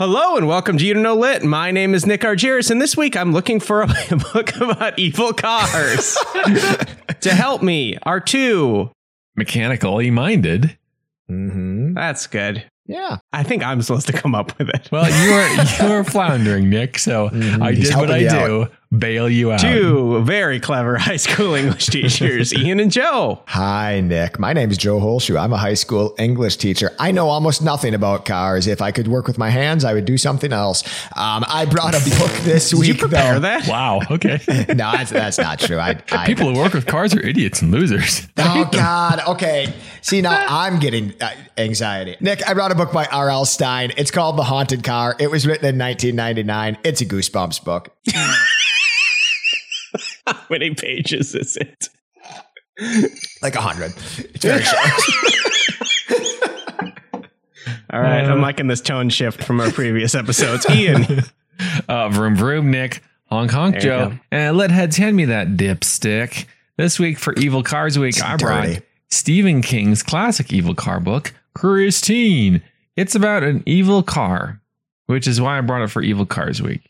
Hello and welcome to You to Know Lit. My name is Nick Argyris, and this week I'm looking for a book about evil cars. To help me are two mechanically minded. Mm-hmm. That's good. Yeah, I think I'm supposed to come up with it. Well, you are floundering, Nick. So I did what I do, bail you out. Two very clever high school English teachers, Ian and Joe. Hi, Nick. My name is Joe Holshue. I'm a high school English teacher. I know almost nothing about cars. If I could work with my hands, I would do something else. I brought a book this week. Did you prepare that? Wow. Okay. No, that's not true. People who work with cars are idiots and losers. Oh God. Okay. See, now I'm getting anxiety. Nick, I brought a book by R.L. Stine. It's called The Haunted Car. It was written in 1999. It's a Goosebumps book. How many pages is it? Like 100. It's very short. All right. I'm liking this tone shift from our previous episodes. Ian. Vroom, vroom, Nick. Honk, honk, there Joe. And let heads hand me that dipstick. This week for Evil Cars Week, it's I brought Stephen King's classic evil car book, Christine. It's about an evil car, which is why I brought it for Evil Cars Week.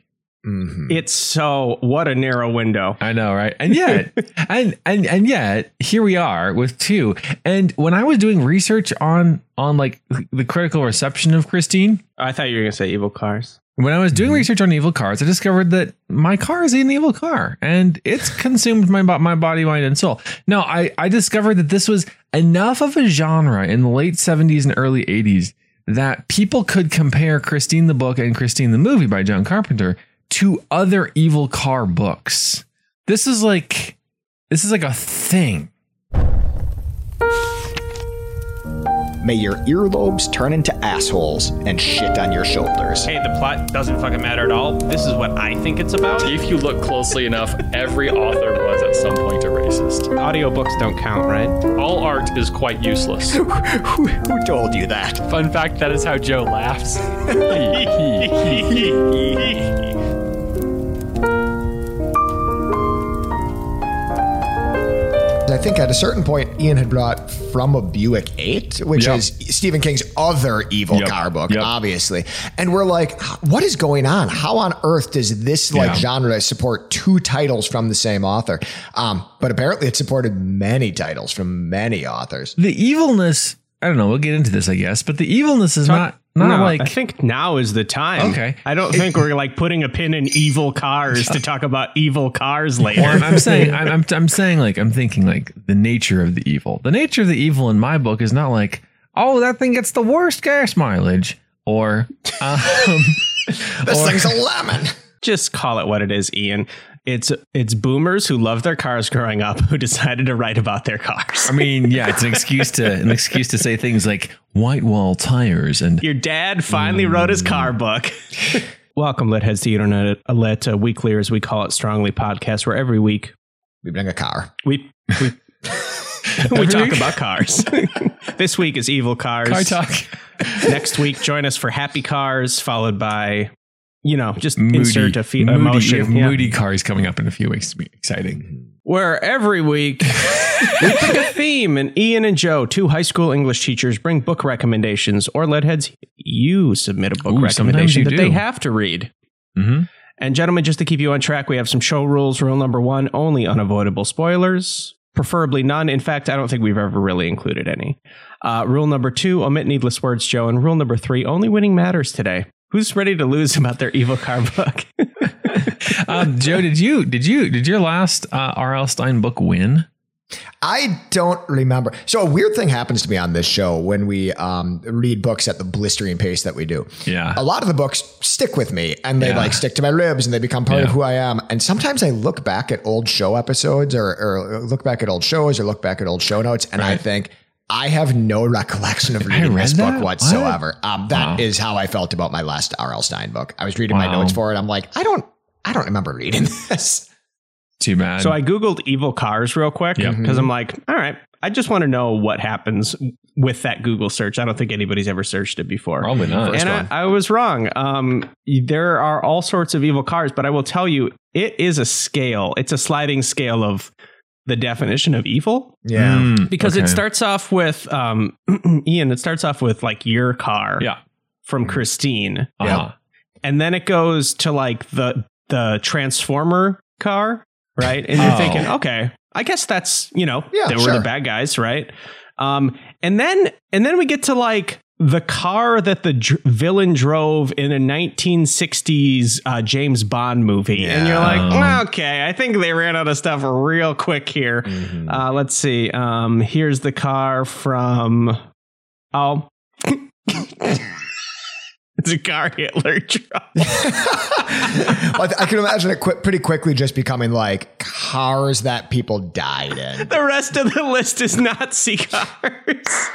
Mm-hmm. It's so what a narrow window. I know, right? And yet, and yet, here we are with two. And when I was doing research on like the critical reception of Christine, I thought you were going to say evil cars. When I was doing research on evil cars, I discovered that my car is an evil car, and it's consumed my body, mind, and soul. No, I discovered that this was enough of a genre in the late 70s and early 80s that people could compare Christine the book and Christine the movie by John Carpenter to other evil car books. This is like a thing. May your earlobes turn into assholes and shit on your shoulders. Hey, the plot doesn't fucking matter at all. This is what I think it's about. If you look closely enough, every author was at some point a racist. Audiobooks don't count, right? All art is quite useless. Who told you that? Fun fact, that is how Joe laughs. I think at a certain point, Ian had brought From a Buick 8, which is Stephen King's other evil car book, obviously. And we're like, what is going on? How on earth does this genre support two titles from the same author? But apparently it supported many titles from many authors. The evilness, I don't know, we'll get into this, I guess, but the evilness is not like... I think now is the time. Okay. I don't think we're like putting a pin in evil cars to talk about evil cars later. Well, I'm thinking like the nature of the evil. The nature of the evil in my book is not like, oh, that thing gets the worst gas mileage or... this thing's a lemon. Just call it what it is, Ian. It's boomers who loved their cars growing up who decided to write about their cars. I mean, yeah, it's an excuse to say things like white wall tires and your dad finally wrote his car book. Welcome, Lit Heads, to You Don't Know Lit, a weekly, as we call it, strongly podcast, where every week we bring a car. We talk about cars. This week is evil cars. Car talk. Next week, join us for happy cars, followed by. You know, just moody, insert a few emotion. Moody cars coming up in a few weeks to be exciting. Where every week we pick a theme, and Ian and Joe, two high school English teachers, bring book recommendations. Or Leadheads, you submit a book recommendation that they have to read. Mm-hmm. And gentlemen, just to keep you on track, we have some show rules. Rule number one: only unavoidable spoilers, preferably none. In fact, I don't think we've ever really included any. Rule number two: omit needless words, Joe. And rule number three: only winning matters today. Who's ready to lose about their evil car book? Joe, did your last R.L. Stine book win? I don't remember. So a weird thing happens to me on this show when we read books at the blistering pace that we do. Yeah. A lot of the books stick with me and they like stick to my ribs and they become part of who I am. And sometimes I look back at old show episodes or look back at old shows or look back at old show notes and I think, I have no recollection of reading this book whatsoever. That is how I felt about my last R.L. Stine book. I was reading my notes for it. I'm like, I don't remember reading this. Too bad. So I Googled evil cars real quick because I'm like, all right, I just want to know what happens with that Google search. I don't think anybody's ever searched it before. Probably not. And I was wrong. There are all sorts of evil cars, but I will tell you, it is a scale. It's a sliding scale of the definition of evil. Yeah. Because it starts off with Ian, it starts off with like your car from Christine. and then it goes to like the Transformer car, right? And you're thinking, okay, I guess that's, you know, yeah, they were the bad guys, right? And then we get to like the car that the villain drove in a 1960s James Bond movie. Yeah. And you're like, okay, I think they ran out of stuff real quick here. Mm-hmm. Let's see. Here's the car from... Oh. It's a car Hitler drove. I can imagine it pretty quickly just becoming like cars that people died in. The rest of the list is Nazi cars.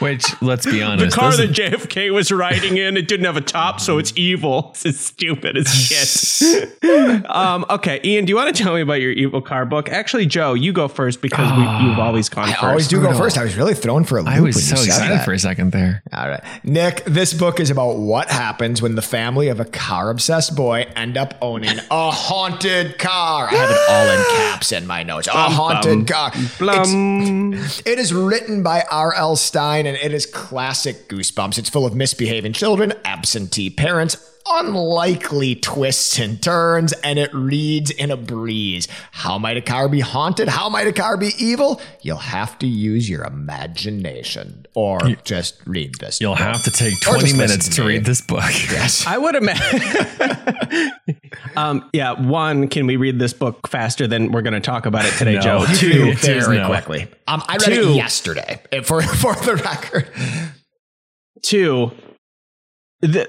Which, let's be honest, the car that JFK was riding in, it didn't have a top, so it's evil. It's stupid as shit. Okay, Ian, do you want to tell me about your evil car book? Actually, Joe, you go first because you've always gone first. I always do go first. I was really thrown for a loop. I was so excited for a second there. All right. Nick, this book is about what happens when the family of a car-obsessed boy end up owning a haunted car. I have it all in caps in my notes. A haunted car. It is written by R.L. Stine, and it is classic Goosebumps. It's full of misbehaving children, absentee parents, unlikely twists and turns, and it reads in a breeze. How might a car be haunted? How might a car be evil? You'll have to use your imagination, or just read this. You'll have to take 20 minutes to read this book. Yes, I would imagine. One, can we read this book faster than we're going to talk about it today, Joe? Two, very quickly. I read it yesterday. For the record, two.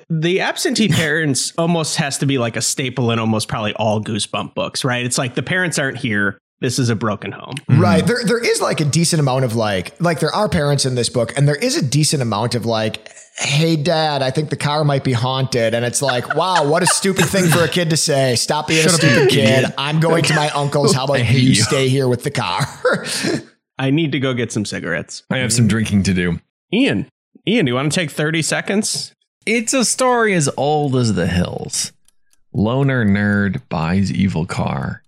The absentee parents almost has to be like a staple in almost probably all Goosebump books, right? It's like the parents aren't here. This is a broken home. Right. There is like a decent amount of like there are parents in this book, and there is a decent amount of like, hey, Dad, I think the car might be haunted. And it's like, wow, what a stupid thing for a kid to say. Stop being a stupid kid. I'm going to my uncle's. How about you stay here with the car? I need to go get some cigarettes. I have some drinking to do. Ian, do you want to take 30 seconds? It's a story as old as the hills. Loner nerd buys evil car.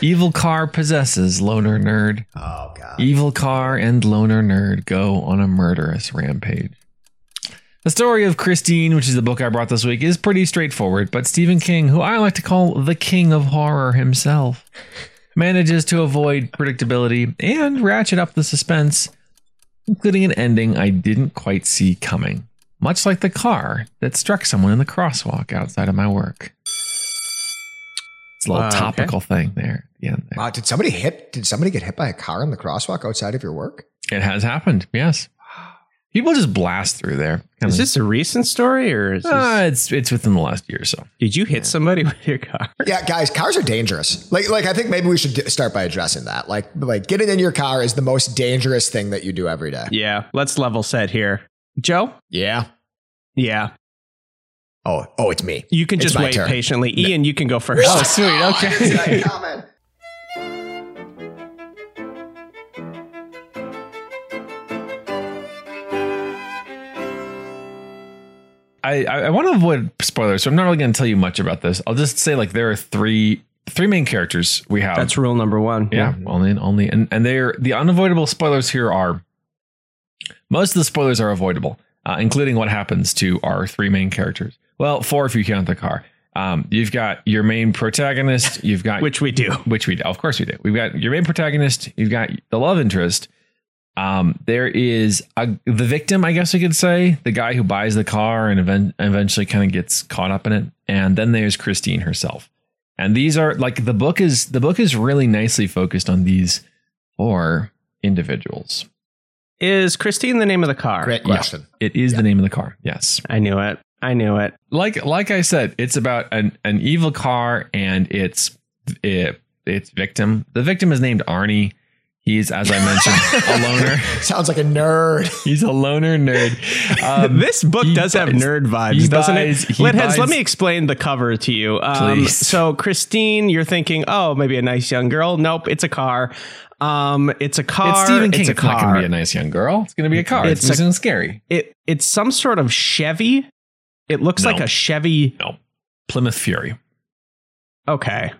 Evil car possesses loner nerd. Oh, God. Evil car and loner nerd go on a murderous rampage. The story of Christine, which is the book I brought this week, is pretty straightforward, but Stephen King, who I like to call the king of horror himself, manages to avoid predictability and ratchet up the suspense, including an ending I didn't quite see coming. Much like the car that struck someone in the crosswalk outside of my work. It's a little topical thing there. Yeah. Wow, did somebody get hit by a car in the crosswalk outside of your work? It has happened. Yes. People just blast through there. Is this a recent story, or is it's within the last year or so? Did you hit somebody with your car? Yeah, guys, cars are dangerous. Like I think maybe we should start by addressing that. Like getting in your car is the most dangerous thing that you do every day. Yeah, let's level set here. Joe? Yeah. Oh, it's me. You can just wait patiently. No. Ian, you can go first. Oh, sweet. Okay. I want to avoid spoilers, so I'm not really going to tell you much about this. I'll just say like there are three main characters we have. That's rule number one. Yeah. Mm-hmm. Only. And they're the unavoidable spoilers here are. Most of the spoilers are avoidable, including what happens to our three main characters. Well, four if you count the car. You've got your main protagonist. You've got which we do. Of course we do. We've got your main protagonist. You've got the love interest. There is the victim, I guess we could say, the guy who buys the car and eventually kind of gets caught up in it. And then there's Christine herself. And these are like the book is really nicely focused on these four individuals. Is Christine the name of the car? Great question. Yeah, it is the name of the car. Yes. I knew it. Like I said, it's about an evil car and its victim. The victim is named Arnie. He's, as I mentioned, a loner. Sounds like a nerd. He's a loner nerd. This book does have nerd vibes, doesn't it? Litheads, let me explain the cover to you. Please. So Christine, you're thinking, oh, maybe a nice young girl. Nope, it's a car. It's a car. It's Stephen King. It's not going to be a nice young girl. It's going to be a car. It's scary. It's some sort of Chevy. It looks like a Chevy. No. Plymouth Fury. Okay.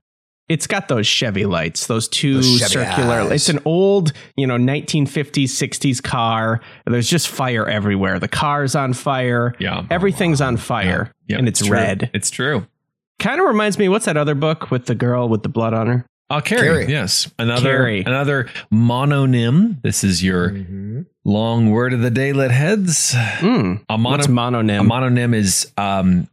It's got those Chevy lights, those two circular eyes. It's an old, 1950s, 60s car. There's just fire everywhere. The car's on fire. Yeah. Everything's on fire. Yeah. Yep. And it's red. It's true. Kind of reminds me, what's that other book with the girl with the blood on her? Carrie. Yes. Another mononym. This is your long word of the day, lit heads. What's mononym? A mononym is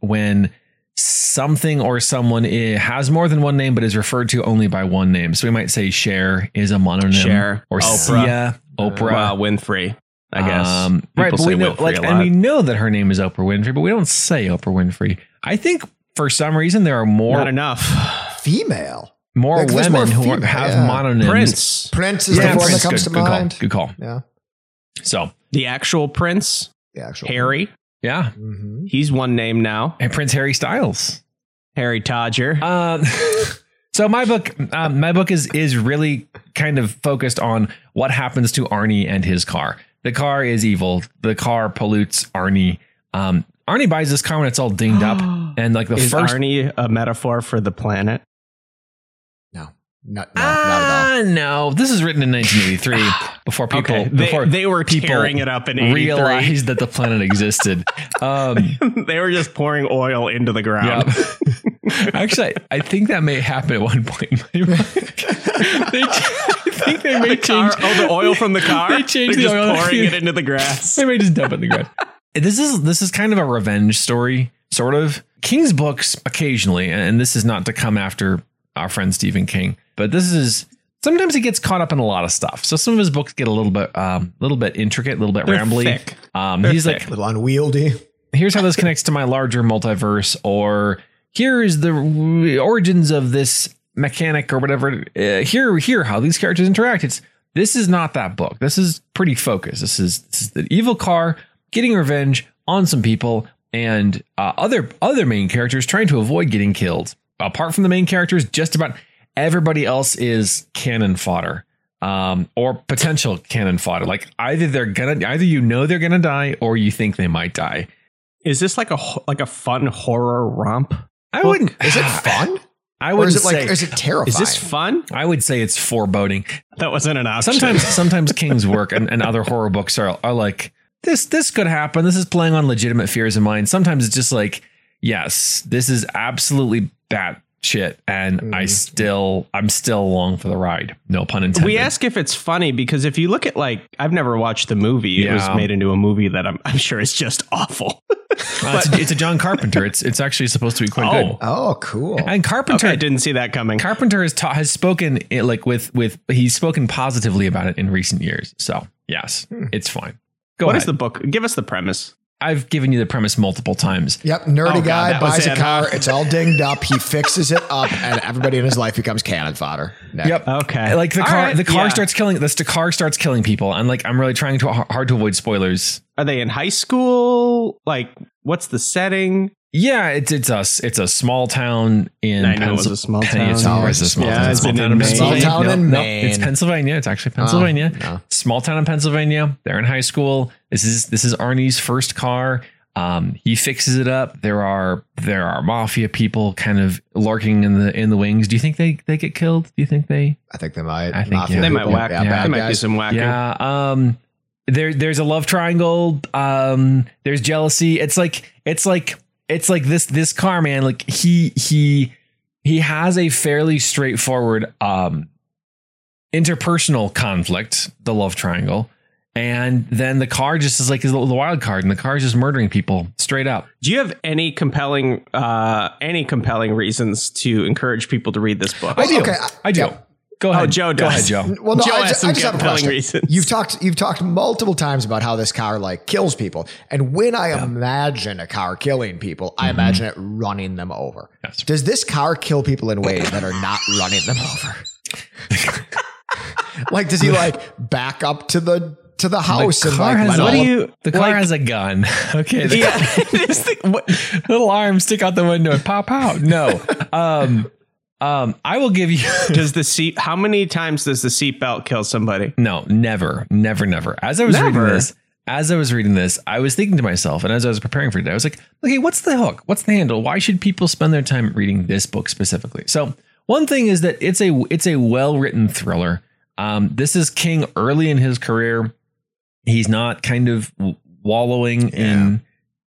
when something or someone has more than one name, but is referred to only by one name. So we might say Cher is a mononym. Cher. Or Oprah. Oprah Winfrey, I guess. Right. But we know, and we know that her name is Oprah Winfrey, but we don't say Oprah Winfrey. I think for some reason there are more. Not enough. Female. More women who have mononyms. Prince. Prince is the one that comes to mind. Good call. Yeah. So the actual Prince. The actual Harry. Prince. Yeah. Mm-hmm. He's one name now. And Prince Harry Styles. Harry Todger. So my book is really kind of focused on what happens to Arnie and his car. The car is evil. The car pollutes Arnie. Arnie buys this car when it's all dinged up. And is Arnie a metaphor for the planet? Not at all. No, this is written in 1983 before people they were tearing it up in 83. Realized that the planet existed. They were just pouring oil into the ground. Yeah. Actually, I think that may happen at one point in my book. I think they may change the oil from the car. They changed the oil, pouring it into the grass. They may just dump it in the grass. This is kind of a revenge story, sort of. King's books occasionally, and this is not to come after our friend Stephen King, but this is sometimes he gets caught up in a lot of stuff. So some of his books get a little bit intricate, a little bit rambly. Thick. He's thick. Like a little unwieldy. Here's how this connects to my larger multiverse, or here is the origins of this mechanic or whatever. Here how these characters interact. This is not that book. This is pretty focused. This is the evil car getting revenge on some people and other main characters trying to avoid getting killed. Apart from the main characters, just about everybody else is cannon fodder, or potential cannon fodder. Like either they're gonna die, or you think they might die. Is this like a fun horror romp? Is it fun? I wouldn't say. Is it terrifying? Is this fun? I would say it's foreboding. That wasn't an option. Sometimes King's work and other horror books are like this. This could happen. This is playing on legitimate fears of mine. Sometimes it's just like, yes, this is absolutely bat shit, and I'm still along for the ride. No pun intended. We ask if it's funny because if you look at I've never watched the movie. Yeah. It was made into a movie that I'm sure is just awful. It's a John Carpenter. It's actually supposed to be quite good. Oh, cool. And Carpenter, I didn't see that coming. Carpenter has spoken he's spoken positively about it in recent years. So yes, it's fine. Go ahead. What is the book? Give us the premise. I've given you the premise multiple times. Yep. Nerdy guy buys a car. It's all dinged up. He fixes it up, and everybody in his life becomes cannon fodder. Next. Yep. Okay. Like the car starts killing people. And I'm really trying hard to avoid spoilers. Are they in high school? What's the setting? Yeah, it's a small town in Pennsylvania. It was a small town. It's always a small town. It's been in Maine. Small town in Maine. It's Pennsylvania. It's actually Pennsylvania. No. Small town in Pennsylvania. They're in high school. This is Arnie's first car. He fixes it up. There are mafia people kind of lurking in the wings. Do you think they get killed? Do you think they? I think they might. I think they might whack. Yeah, they might do some whacking. Yeah. There's a love triangle. There's jealousy. It's like this car, man, he has a fairly straightforward interpersonal conflict, the love triangle. And then the car just is the wild card, and the car's just murdering people straight up. Do you have any compelling reasons to encourage people to read this book? I do. Okay, I do. Yeah. Go ahead. Joe does. Go ahead, Joe. Well, no, Joe has some compelling reasons. You've talked multiple times about how this car kills people. And when I imagine a car killing people, I imagine it running them over. Yes. Does this car kill people in ways that are not running them over? Does he back up to the house? The car and has a gun. Okay. Little arms stick out the window and pop out. No. I will give you. How many times does the seatbelt kill somebody? No, never. As I was reading this, I was thinking to myself, and as I was preparing for today, I was like, okay, what's the hook? What's the handle? Why should people spend their time reading this book specifically? So One thing is that it's a well-written thriller. This is King early in his career. He's not kind of wallowing in.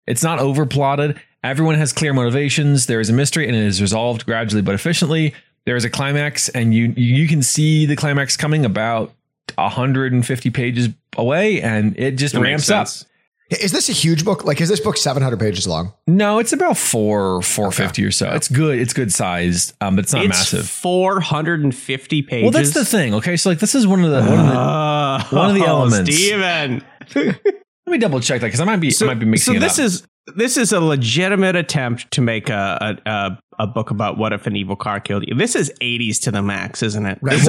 It's not overplotted. Everyone has clear motivations. There is a mystery and it is resolved gradually but efficiently. There is a climax, and you can see the climax coming about 150 pages away, and it just ramps up. Is this a huge book? Like, is this book 700 pages long? No, it's about 450 or so. Yeah. It's good. It's good sized, but it's not massive. 450 pages. Well, that's the thing. Okay, so like this is one of the elements. Steven. Let me double check that because I might be mixing it up. This is a legitimate attempt to make a book about what if an evil car killed you. This is 80s to the max, isn't it? Right. This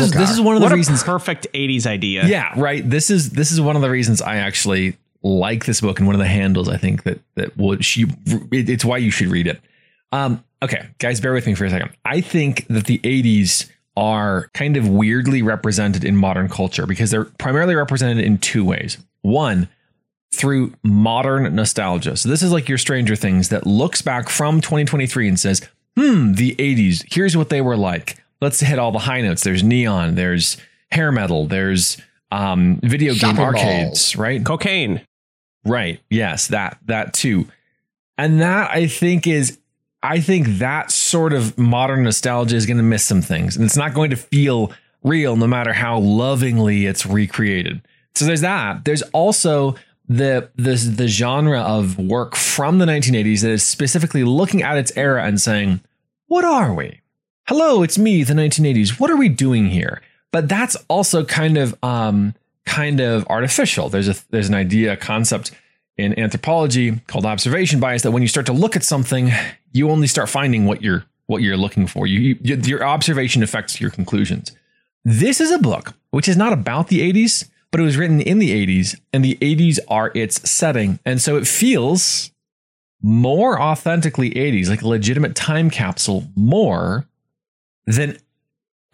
is one of the reasons. Perfect 80s idea. Yeah, right. This is one of the reasons I actually like this book, and one of the handles I think it's why you should read it. Okay, guys, bear with me for a second. I think that the 80s are kind of weirdly represented in modern culture because they're primarily represented in two ways. One, through modern nostalgia. So this is like your Stranger Things that looks back from 2023 and says, the 80s, here's what they were like. Let's hit all the high notes. There's neon, there's hair metal, there's video game arcades, right? Cocaine. Right. Yes, that too. And that I think that sort of modern nostalgia is going to miss some things, and it's not going to feel real no matter how lovingly it's recreated. So there's that. There's also the genre of work from the 1980s that is specifically looking at its era and saying, what are we? Hello, it's me, the 1980s. What are we doing here? But that's also kind of artificial. There's an idea, a concept in anthropology called observation bias, that when you start to look at something, you only start finding what you're looking for. Your observation affects your conclusions. This is a book which is not about the 80s, but it was written in the 80s, and the 80s are its setting. And so it feels more authentically 80s, like a legitimate time capsule, more than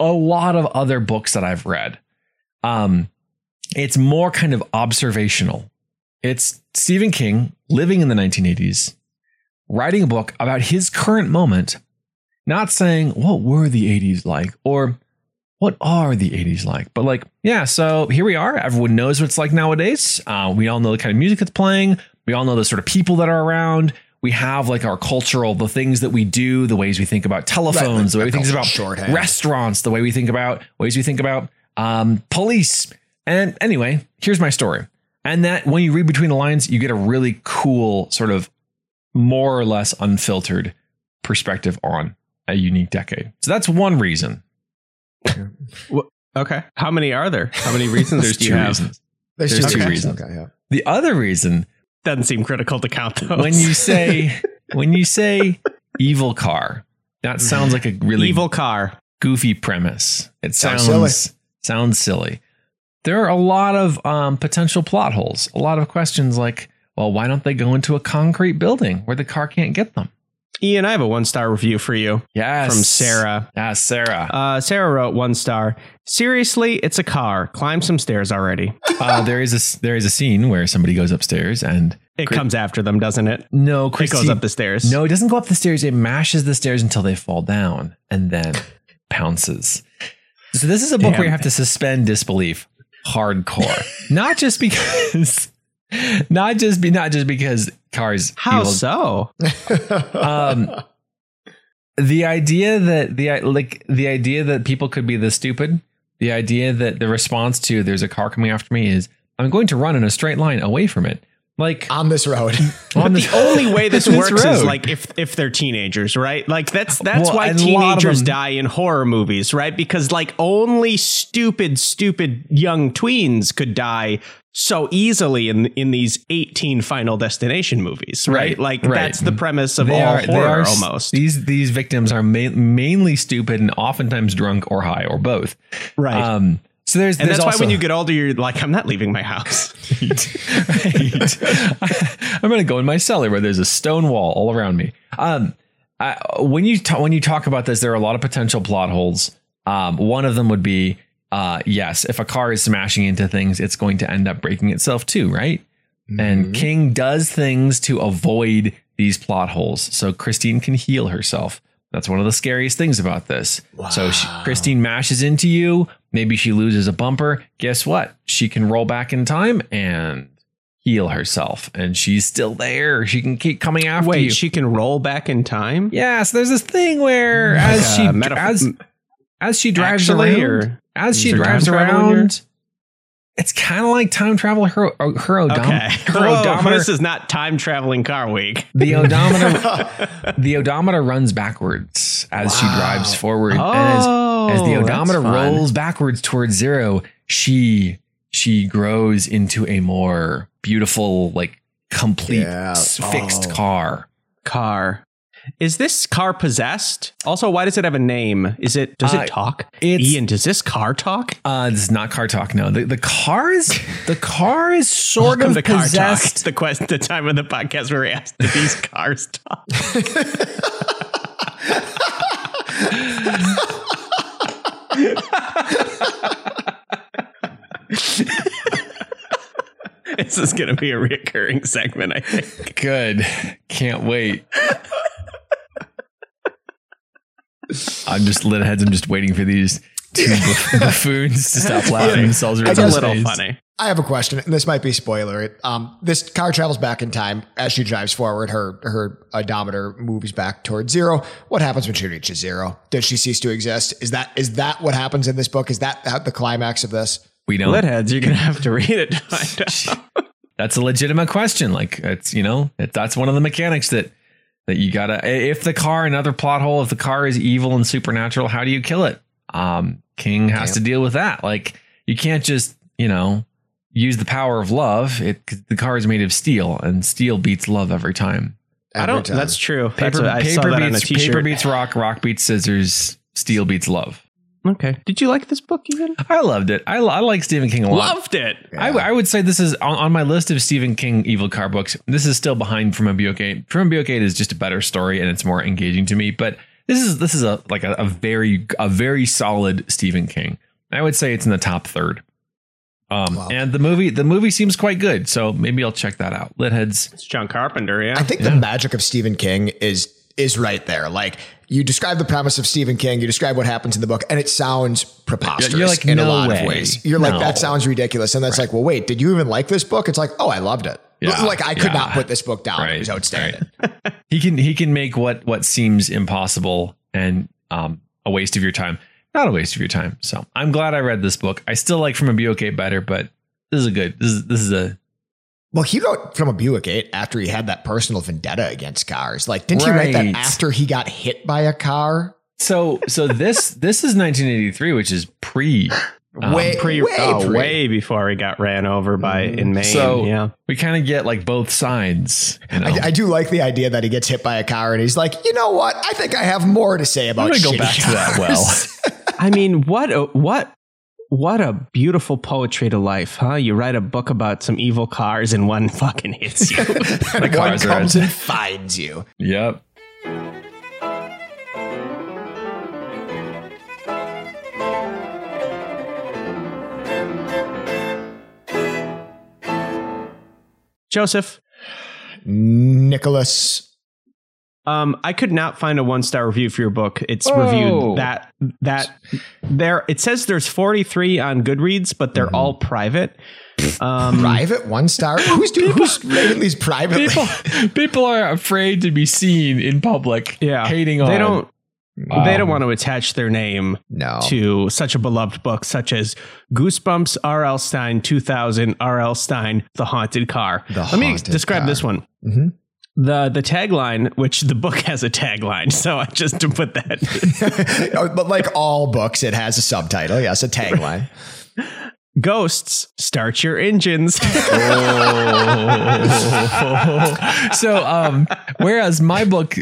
a lot of other books that I've read. It's more kind of observational. It's Stephen King living in the 1980s, writing a book about his current moment, not saying, what were the 80s like? Or, what are the 80s like? But like, yeah, so here we are. Everyone knows what it's like nowadays. We all know the kind of music that's playing. We all know the sort of people that are around. We have like our cultural, the things that we do, the ways we think about telephones, the way we think about shorthand restaurants, the way we think about police. And anyway, here's my story. And that when you read between the lines, you get a really cool sort of more or less unfiltered perspective on a unique decade. So that's one reason. Okay. How many are there? How many reasons? There's two reasons. There's two reasons. Okay, yeah. The other reason doesn't seem critical to count those. When you say evil car, that sounds like a really evil car goofy premise. It sounds silly. There are a lot of potential plot holes. A lot of questions like, well, why don't they go into a concrete building where the car can't get them? Ian, I have a 1-star review for you. Yes. From Sarah. Yes, Sarah. Sarah wrote 1-star. Seriously, it's a car. Climb some stairs already. There is a scene where somebody goes upstairs and... It comes after them, doesn't it? No, Christine. It goes up the stairs. No, it doesn't go up the stairs. It mashes the stairs until they fall down and then pounces. So this is a book where you have to suspend disbelief. Hardcore. Not just because cars. How so? The idea that people could be this stupid. The idea that the response to there's a car coming after me is I'm going to run in a straight line away from it. Like on this road. The only way this works is like if they're teenagers, right? Like that's why teenagers die in horror movies, right? Because like only stupid young tweens could die so easily in these 18 Final Destination movies, right? Like that's the premise of horror almost. These victims are mainly stupid and oftentimes drunk or high or both. Right. So there's that's also why when you get older, you're like, I'm not leaving my house. Right. I'm going to go in my cellar where there's a stone wall all around me. When you talk about this, there are a lot of potential plot holes. One of them would be, yes, if a car is smashing into things, it's going to end up breaking itself too, right? Mm-hmm. And King does things to avoid these plot holes so Christine can heal herself. That's one of the scariest things about this. Wow. So Christine mashes into you. Maybe she loses a bumper. Guess what? She can roll back in time and heal herself, and she's still there. She can keep coming after you. Wait, she can roll back in time? Yeah, so there's this thing where as she drives around, it's kind of like time travel. Her odometer. This is not time traveling car week. The odometer, runs backwards as she drives forward. Oh, and as the odometer rolls backwards towards zero, she grows into a more beautiful, like complete fixed car. Is this car possessed? Also, why does it have a name? Does it talk? Ian, does this car talk? This is not car talk. No, the car is sort of possessed. The time of the podcast where we asked, do these cars talk? This is going to be a recurring segment, I think. Good. Can't wait. I'm just lit heads. I'm just waiting for these two buffoons to stop laughing themselves. It's a little funny. I have a question, and this might be spoiler. This car travels back in time as she drives forward. Her odometer moves back towards zero. What happens when she reaches zero? Does she cease to exist? Is that what happens in this book? Is that the climax of this? We don't. Lit heads, you're gonna have to read it to find out. That's a legitimate question. Like that's one of the mechanics that you gotta, if the car, another plot hole, if the car is evil and supernatural, how do you kill it? King has to deal with that. Like, you can't just, use the power of love. The car is made of steel, and steel beats love every time. That's true. Paper beats rock, rock beats scissors, steel beats love. Okay. Did you like this book even? I loved it. I like Stephen King a lot. Loved it. Yeah. I would say this is on my list of Stephen King evil car books. This is still behind From a Buick 8. From a Buick 8 is just a better story, and it's more engaging to me. But this is a very solid Stephen King. I would say it's in the top third. And the movie seems quite good, so maybe I'll check that out. Litheads. It's John Carpenter. Yeah, I think the magic of Stephen King is right there. Like, you describe the premise of Stephen King, you describe what happens in the book, and it sounds preposterous in a lot of ways. You're like, that sounds ridiculous. And that's right. Like, well, wait, did you even like this book? It's like, oh, I loved it. Yeah. Like, I could not put this book down. Right. It was outstanding. Right. He can make what seems impossible and a waste of your time, not a waste of your time. So I'm glad I read this book. I still like From a Buick 8 better, but this is a Well, he wrote From a Buick 8 after he had that personal vendetta against cars. Like, didn't he write that after he got hit by a car? So this is 1983, which is way before he got ran over by in Maine. So we kind of get like both sides. I do like the idea that he gets hit by a car and he's like, you know what? I think I have more to say about shitty cars. I'm gonna go back to that well. I mean, What a beautiful poetry to life, huh? You write a book about some evil cars and one fucking hits you. The one comes and finds you. Yep. Joseph. Nicholas. I could not find a 1-star review for your book. It's reviewed that there. It says there's 43 on Goodreads, but they're all private. Private 1-star. Who's rating these privately? People are afraid to be seen in public. Yeah, They don't want to attach their name to such a beloved book, such as Goosebumps, R.L. Stine, 2000, R.L. Stine, The Haunted Car. Let me describe this one. Mm-hmm. The tagline, which the book has a tagline, so I just to put that. But like all books, it has a subtitle. Yes, a tagline. Ghosts, start your engines. So, whereas my book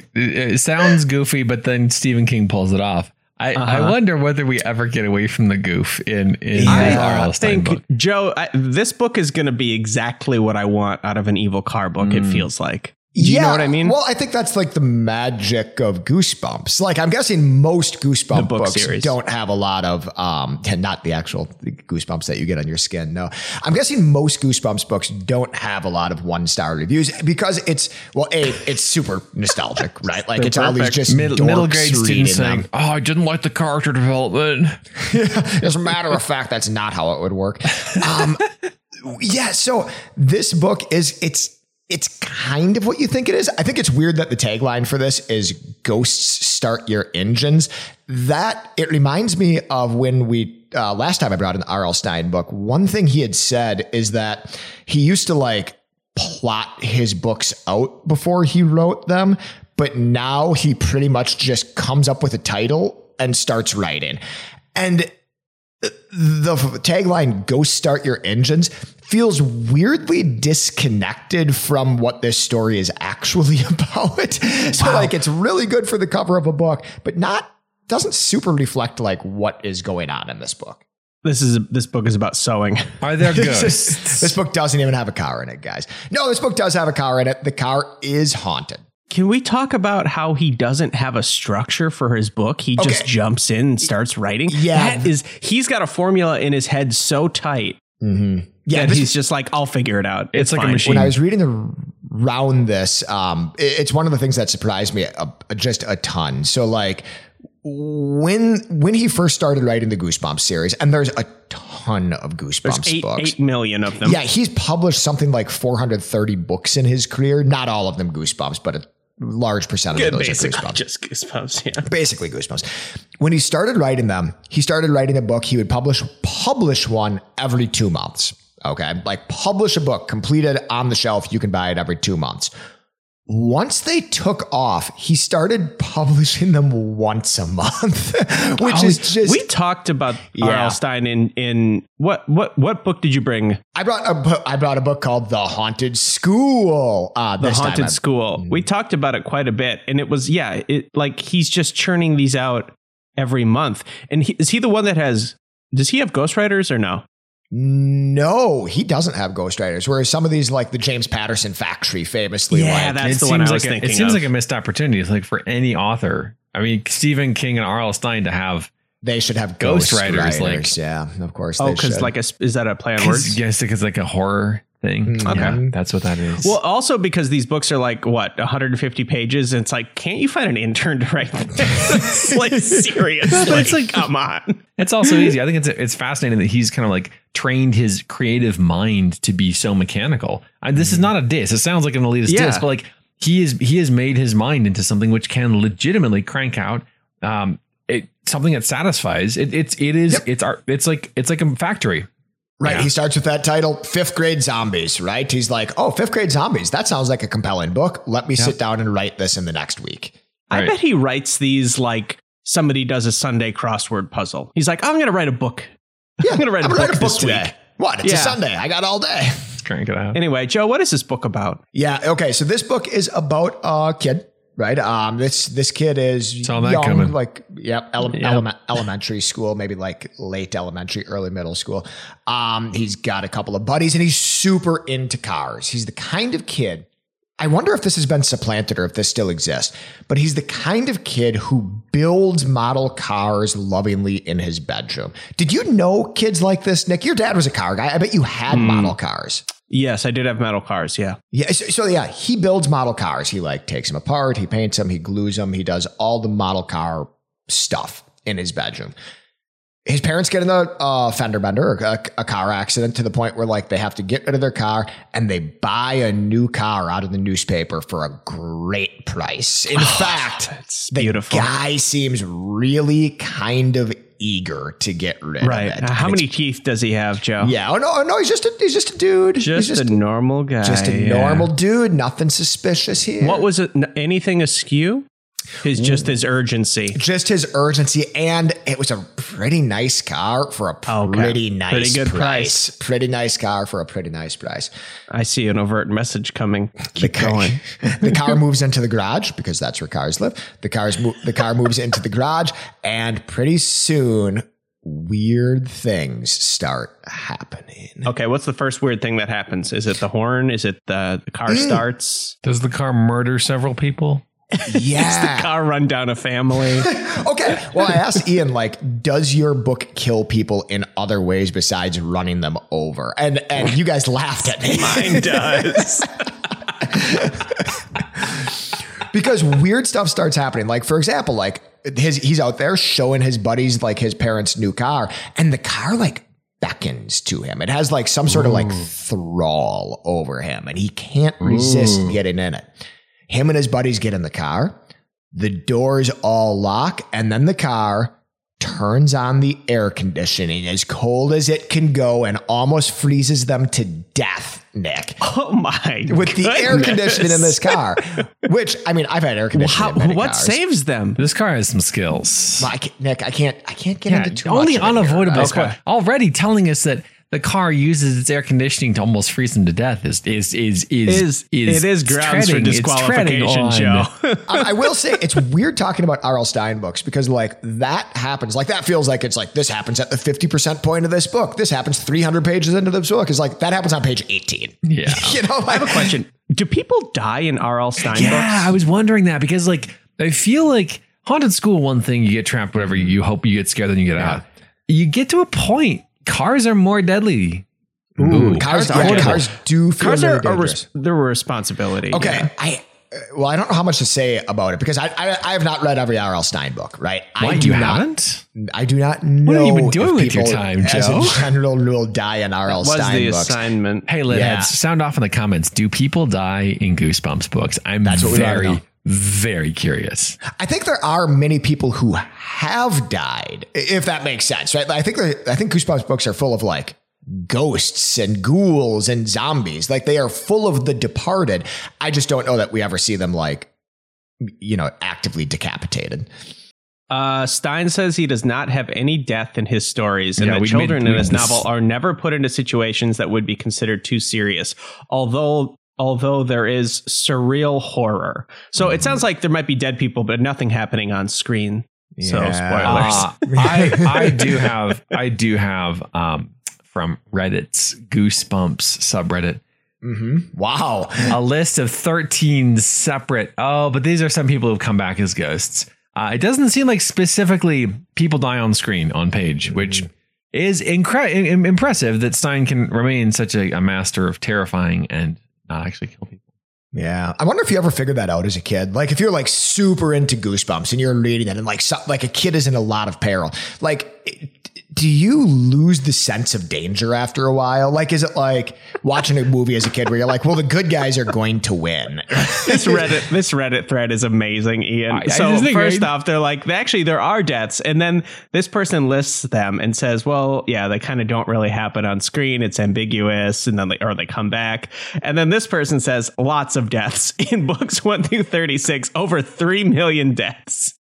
sounds goofy, but then Stephen King pulls it off. I wonder whether we ever get away from the goof in R.L. Stine book. Joe, this book is going to be exactly what I want out of an evil car book. It feels like. You know what I mean? Well, I think that's like the magic of Goosebumps. Like, I'm guessing most Goosebumps books don't have a lot of, and not the actual goosebumps that you get on your skin. No, I'm guessing most Goosebumps books don't have a lot of 1-star reviews because it's, well, A, it's super nostalgic, right? Like it's always just middle grade students saying, oh, I didn't like the character development. As a matter of fact, that's not how it would work. Yeah. So this book is, it's kind of what you think it is. I think it's weird that the tagline for this is "Ghosts Start Your Engines." That it reminds me of when we last time I brought in the R.L. Stine book. One thing he had said is that he used to like plot his books out before he wrote them, but now he pretty much just comes up with a title and starts writing. And the tagline "Ghosts Start Your Engines" feels weirdly disconnected from what this story is actually about. So wow. Like, it's really good for the cover of a book, but doesn't super reflect like what is going on in this book. This book is about sewing. Are there ghosts? This book doesn't even have a car in it, guys. No, this book does have a car in it. The car is haunted. Can we talk about how he doesn't have a structure for his book? He just jumps in and starts writing. Yeah. He's got a formula in his head so tight. Mm-hmm. Yeah. He's just like, I'll figure it out. It's like fine. A machine. When I was reading around this, it's one of the things that surprised me just a ton. So like when he first started writing the Goosebumps series, and there's a ton of Goosebumps books. 8 million of them. Yeah. He's published something like 430 books in his career. Not all of them Goosebumps, but large percentage of those are Goosebumps. Just Goosebumps, yeah. Basically Goosebumps. When he started writing them, he started writing a book. He would publish one every 2 months. Okay. Like publish a book completed on the shelf. You can buy it every 2 months. Once they took off, he started publishing them once a month, which is just... We talked about R.L. Stine in what book did you bring? I brought a book called The Haunted School. School. We talked about it quite a bit, and it was, he's just churning these out every month. And is he the one that does he have ghostwriters or no? No, he doesn't have ghostwriters. Whereas some of these, like the James Patterson Factory, famously, that's the one I was thinking. It seems like a missed opportunity, like for any author. I mean, Stephen King and R.L. Stine they should have ghostwriters. Like, yeah, of course. Oh, because is that a play on words? Yes, because like a horror thing. Mm-hmm. Okay, that's what that is. Well, also because these books are like 150 pages, and it's like, can't you find an intern to write this? Like seriously, it's like, come on. It's also easy. I think it's fascinating that he's kind of like trained his creative mind to be so mechanical. This is not a diss. It sounds like an elitist diss, but like he has made his mind into something which can legitimately crank out something that satisfies. It's like a factory. Right. Yeah. He starts with that title, Fifth Grade Zombies, right? He's like, oh, Fifth Grade Zombies. That sounds like a compelling book. Let me sit down and write this in the next week. I bet he writes these like somebody does a Sunday crossword puzzle. He's like, I'm going to write a book. Yeah, I'm going to write a book today. What? It's a Sunday. I got all day. Crank it out. Anyway, Joe, what is this book about? Yeah. Okay. So this book is about a kid. Right. This kid is young, like elementary school, maybe like late elementary, early middle school. He's got a couple of buddies and he's super into cars. He's the kind of kid. I wonder if this has been supplanted or if this still exists, but he's the kind of kid who builds model cars lovingly in his bedroom. Did you know kids like this, Nick? Your dad was a car guy. I bet you had model cars. Yes, I did have model cars. Yeah. Yeah. So he builds model cars. He like takes them apart. He paints them. He glues them. He does all the model car stuff in his bedroom. His parents get in a fender bender or a car accident to the point where like they have to get rid of their car and they buy a new car out of the newspaper for a great price. In fact, the guy seems really kind of eager to get rid of it. How many teeth does he have, Joe? Yeah. Oh no. He's just a dude. He's just a normal guy. Just a normal dude. Nothing suspicious here. What was it? Anything askew? His urgency. Just his urgency. And it was a pretty nice car for a pretty nice price. Pretty nice car for a pretty nice price. I see an overt message coming. Keep going. The car moves into the garage because that's where cars live. The car moves into the garage and pretty soon weird things start happening. Okay, what's the first weird thing that happens? Is it the horn? Is it the car starts? Does the car murder several people? Yeah. Does the car run down a family? Okay. Well, I asked Ian, like, does your book kill people in other ways besides running them over? And you guys laughed at me. Mine does. Because weird stuff starts happening. Like, for example, like he's out there showing his buddies, like, his parents' new car, and the car, like, beckons to him. It has like some sort of like thrall over him, and he can't resist getting in it. Him and his buddies get in the car, the doors all lock, and then the car turns on the air conditioning as cold as it can go and almost freezes them to death, Nick. Oh my god. With goodness. The air conditioning in this car. Which, I mean, I've had air conditioning. Wow, what cars. Saves them? This car has some skills. Nick, I can't get into too only much. Only unavoidable. Okay. Already telling us that the car uses its air conditioning to almost freeze them to death is grounds for disqualification, Joe. I will say it's weird talking about R.L. Stine books because like that happens, like that feels like it's like this happens at the 50% point of this book. This happens 300 pages into this book. It's like that happens on page 18. Yeah. You know, like, I have a question. Do people die in R.L. Stine books? Yeah, I was wondering that because like I feel like Haunted School, one thing you get trapped, whatever you hope you get scared, then you get out. You get to a point. Cars are more deadly. Ooh, cars are a responsibility. Okay. Yeah. I don't know how much to say about it because I have not read every R.L. Stine book, right? Why, you haven't? I do not know. What have you been doing with your time, Joe? As a general rule, die in R.L. Stine books. What's the assignment? Hey, Lidheads, sound off in the comments. Do people die in Goosebumps books? I'm very curious. I think there are many people who have died, if that makes sense, right? I think Goosebumps books are full of like ghosts and ghouls and zombies. Like they are full of the departed. I just don't know that we ever see them like, you know, actively decapitated. Stein says he does not have any death in his stories, and the children in his novel are never put into situations that would be considered too serious. Although there is surreal horror. So it sounds like there might be dead people, but nothing happening on screen. Yeah. So spoilers. I do have from Reddit's Goosebumps subreddit. Mm-hmm. Wow. A list of 13 separate. Oh, but these are some people who've come back as ghosts. It doesn't seem like specifically people die on screen on page, which is impressive that Stein can remain such a master of terrifying and not actually kill people. Yeah. I wonder if you ever figured that out as a kid. Like if you're like super into Goosebumps and you're reading it and like, so, like a kid is in a lot of peril. Like, do you lose the sense of danger after a while? Like, is it like watching a movie as a kid where you're like, well, the good guys are going to win? This Reddit thread is amazing, Ian. First off, they're like, actually, there are deaths. And then this person lists them and says, well, yeah, they kind of don't really happen on screen. It's ambiguous. And then they come back. And then this person says lots of deaths in books 1 through 36, over 3 million deaths.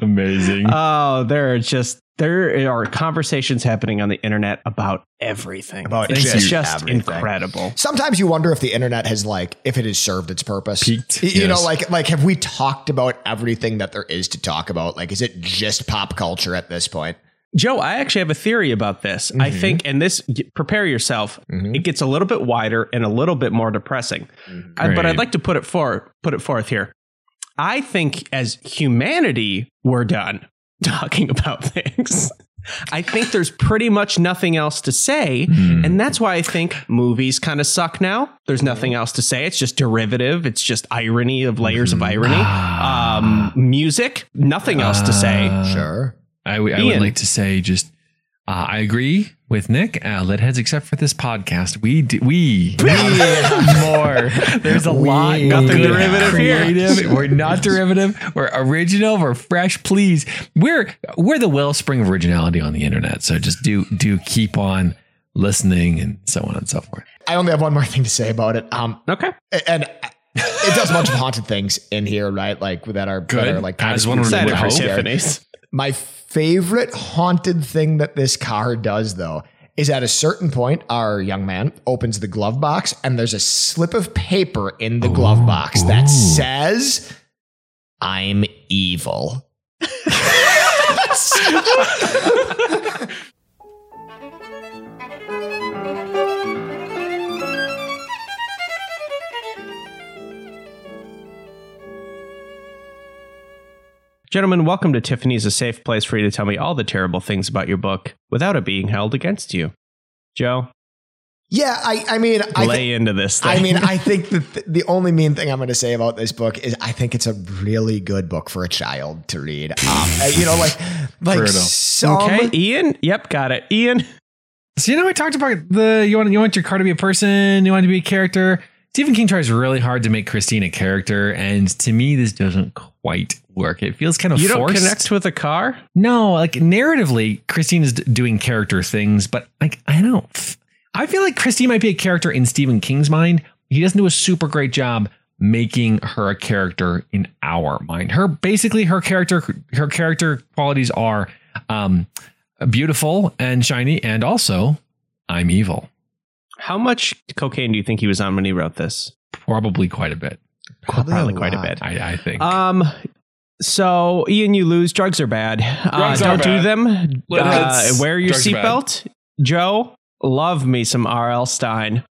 Amazing. Oh, there are conversations happening on the internet about everything. It's just incredible. Sometimes you wonder if the internet has like, if it has served its purpose. Peaked. You know, like have we talked about everything that there is to talk about? Like, is it just pop culture at this point? Joe, I actually have a theory about this. Mm-hmm. I think, and this, prepare yourself. Mm-hmm. It gets a little bit wider and a little bit more depressing, but I'd like to put it forth here. I think as humanity, we're done talking about things. I think there's pretty much nothing else to say. Mm-hmm. And that's why I think movies kind of suck now. There's nothing else to say. It's just derivative. It's just irony of layers of irony. Music, nothing else to say. Sure. I would like to say just, I agree with Nick, Lidheads, except for this podcast. We need more. There's nothing derivative here. We're not derivative. We're original. We're fresh. Please. We're the wellspring of originality on the internet. So just do keep on listening and so on and so forth. I only have one more thing to say about it. Okay. And it does a bunch of haunted things in here, right? Like that are like kind of excited for Tiffany's. My favorite haunted thing that this car does, though, is at a certain point, our young man opens the glove box and there's a slip of paper in the glove box that says, I'm evil. Gentlemen, welcome to Tiffany's, a safe place for you to tell me all the terrible things about your book without it being held against you. Joe? Yeah, I mean, lay into this thing. I mean, I think the only mean thing I'm going to say about this book is I think it's a really good book for a child to read. You know, like some... Okay, Ian? Yep, got it. Ian? So, you know, we talked about you want your car to be a person, you want it to be a character. Stephen King tries really hard to make Christine a character, and to me, this doesn't quite work. It feels kind of forced. You don't connect with a car? No, like narratively, Christine is doing character things, but like I feel like Christine might be a character in Stephen King's mind. He doesn't do a super great job making her a character in our mind. Her character qualities are beautiful and shiny, and also I'm evil. How much cocaine do you think he was on when he wrote this? Probably quite a bit. Probably quite a bit. I think. So, Ian, you lose. Drugs are bad. Don't do them. Wear your seatbelt. Joe, love me some R.L. Stine.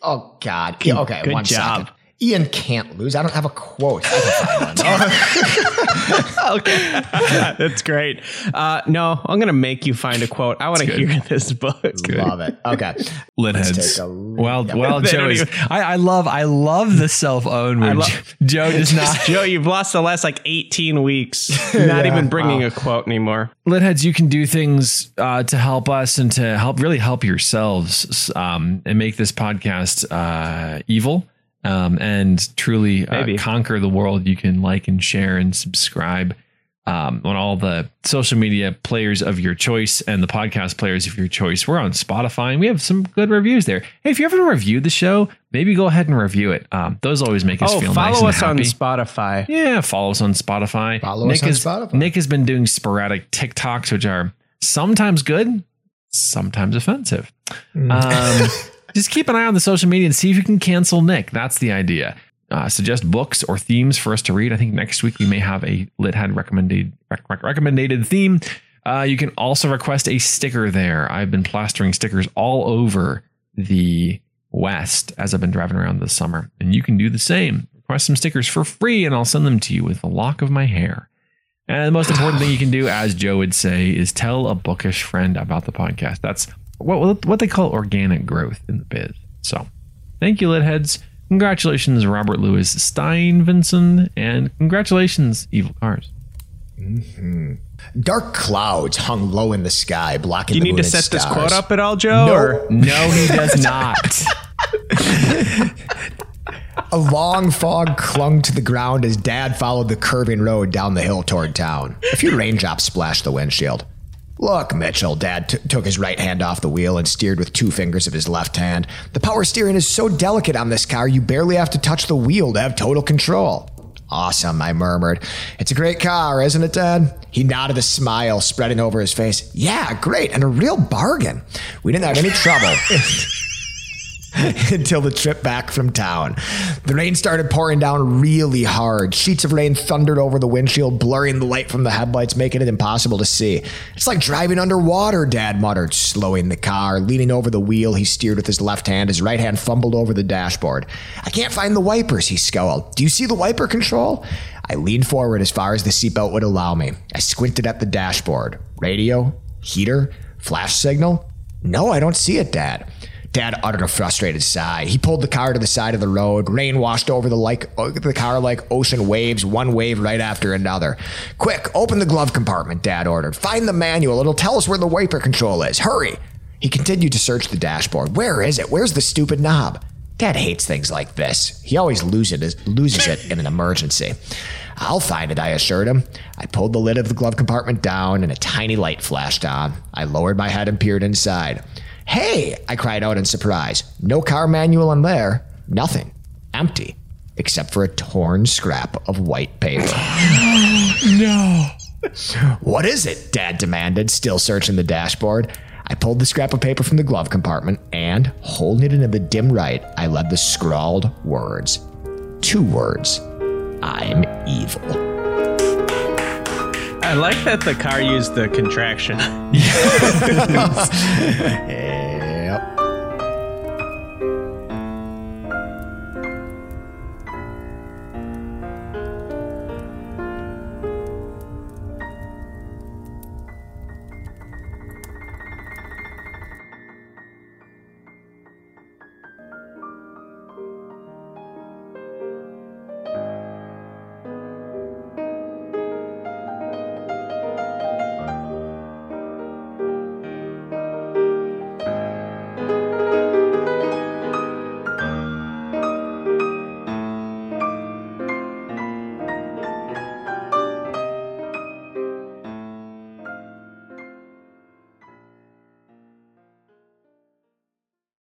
Oh, God. Yeah, okay, good one job. Second. Ian can't lose. I don't have a quote. Okay. That's great. No, I'm going to make you find a quote. I want to hear this book. Love it. Okay. Litheads. Well, Joe is, I love the self-own. Joe does not. Joe, you've lost the last like 18 weeks. Not even bringing a quote anymore. Litheads, you can do things to help us and to really help yourselves and make this podcast evil. And truly conquer the world. You can like and share and subscribe on all the social media players of your choice and the podcast players of your choice. We're on Spotify and we have some good reviews there. Hey, if you haven't reviewed the show, maybe go ahead and review it. Those always make us feel nice and happy. Follow us on Spotify. Nick has been doing sporadic TikToks, which are sometimes good, sometimes offensive. Just keep an eye on the social media and see if you can cancel Nick. That's the idea. Suggest books or themes for us to read. I think next week we may have a Lithead recommended theme. You can also request a sticker there. I've been plastering stickers all over the West as I've been driving around this summer. And you can do the same. Request some stickers for free and I'll send them to you with a lock of my hair. And the most important thing you can do, as Joe would say, is tell a bookish friend about the podcast. That's what they call organic growth in the biz. So thank you, Litheads. Congratulations, Robert Louis Steinvinson, and congratulations, Evil Cars. Mm-hmm. Dark clouds hung low in the sky, blocking the moon and stars. Do you need to set this quote up at all, Joe? No, he does not. A long fog clung to the ground as Dad followed the curving road down the hill toward town. A few raindrops splashed the windshield. Look, Mitchell, Dad took his right hand off the wheel and steered with two fingers of his left hand. The power steering is so delicate on this car, you barely have to touch the wheel to have total control. Awesome, I murmured. It's a great car, isn't it, Dad? He nodded, a smile spreading over his face. Yeah, great, and a real bargain. We didn't have any trouble. Until the trip back from town. The rain started pouring down really hard. Sheets of rain thundered over the windshield, blurring the light from the headlights, making it impossible to see. It's like driving underwater, Dad muttered, slowing the car. Leaning over the wheel, he steered with his left hand. His right hand fumbled over the dashboard. I can't find the wipers, he scowled. Do you see the wiper control? I leaned forward as far as the seatbelt would allow me. I squinted at the dashboard. Radio? Heater? Flash signal? No, I don't see it, Dad. Dad uttered a frustrated sigh. He pulled the car to the side of the road. Rain washed over the car like ocean waves, one wave right after another. Quick, open the glove compartment, Dad ordered. Find the manual. It'll tell us where the wiper control is. Hurry. He continued to search the dashboard. Where is it? Where's the stupid knob? Dad hates things like this. He always loses it in an emergency. I'll find it, I assured him. I pulled the lid of the glove compartment down and a tiny light flashed on. I lowered my head and peered inside. Hey, I cried out in surprise. No car manual in there. Nothing. Empty. Except for a torn scrap of white paper. No. What is it? Dad demanded, still searching the dashboard. I pulled the scrap of paper from the glove compartment and, holding it into the dim light, I read the scrawled words. Two words. I'm evil. I like that the car used the contraction.